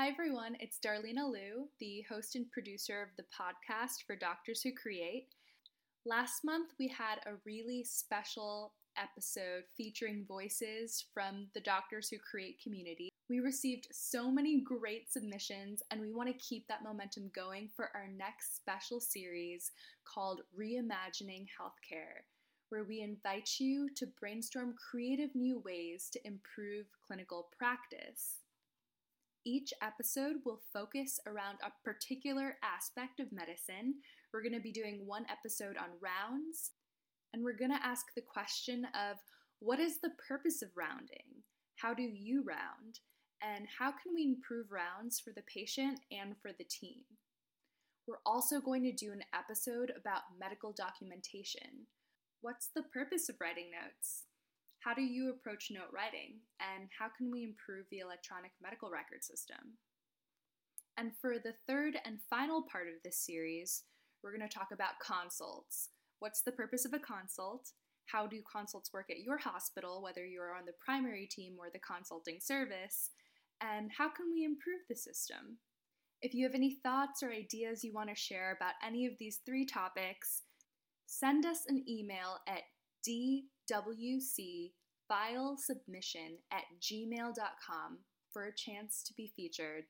Hi everyone, it's Darlena Liu, the host and producer of the podcast for Doctors Who Create. Last month we had a really special episode featuring voices from the Doctors Who Create community. We received so many great submissions and we want to keep that momentum going for our next special series called Reimagining Healthcare, where we invite you to brainstorm creative new ways to improve clinical practice. Each episode will focus around a particular aspect of medicine. We're going to be doing one episode on rounds, and we're going to ask the question of what is the purpose of rounding? How do you round? And how can we improve rounds for the patient and for the team? We're also going to do an episode about medical documentation. What's the purpose of writing notes? How do you approach note writing, and how can we improve the electronic medical record system? And for the third and final part of this series, we're going to talk about consults. What's the purpose of a consult? How do consults work at your hospital, whether you're on the primary team or the consulting service? And how can we improve the system? If you have any thoughts or ideas you want to share about any of these three topics, send us an email at dwcfilesubmission@gmail.com for a chance to be featured.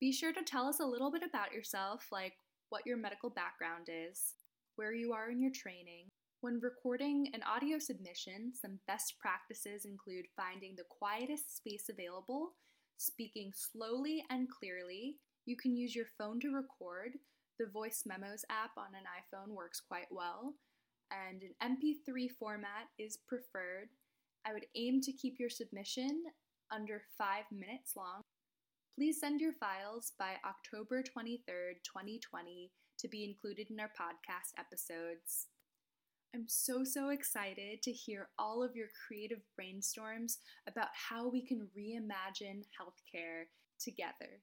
Be sure to tell us a little bit about yourself, like what your medical background is, where you are in your training. When recording an audio submission, some best practices include finding the quietest space available, speaking slowly and clearly. You can use your phone to record. The Voice Memos app on an iPhone works quite well, and an MP3 format is preferred. I would aim to keep your submission under 5 minutes long. Please send your files by October 23rd, 2020 to be included in our podcast episodes. I'm so excited to hear all of your creative brainstorms about how we can reimagine healthcare together.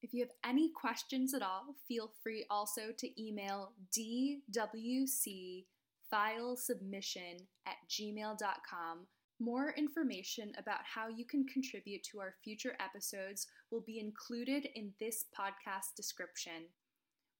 If you have any questions at all, feel free also to email dwcfilesubmission@gmail.com. More information about how you can contribute to our future episodes will be included in this podcast description.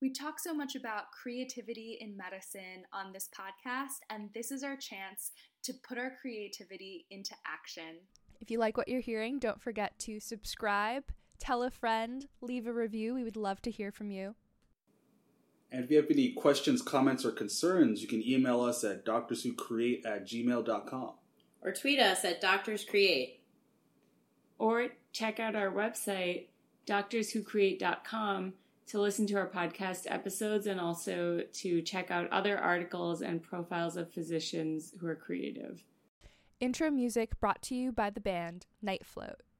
We talk so much about creativity in medicine on this podcast, and this is our chance to put our creativity into action. If you like what you're hearing, don't forget to subscribe, tell a friend, leave a review. We would love to hear from you. And if you have any questions, comments, or concerns, you can email us at doctorswhocreate@gmail.com. Or tweet us at doctorscreate. Or check out our website, doctorswhocreate.com, to listen to our podcast episodes and also to check out other articles and profiles of physicians who are creative. Intro music brought to you by the band Nightfloat.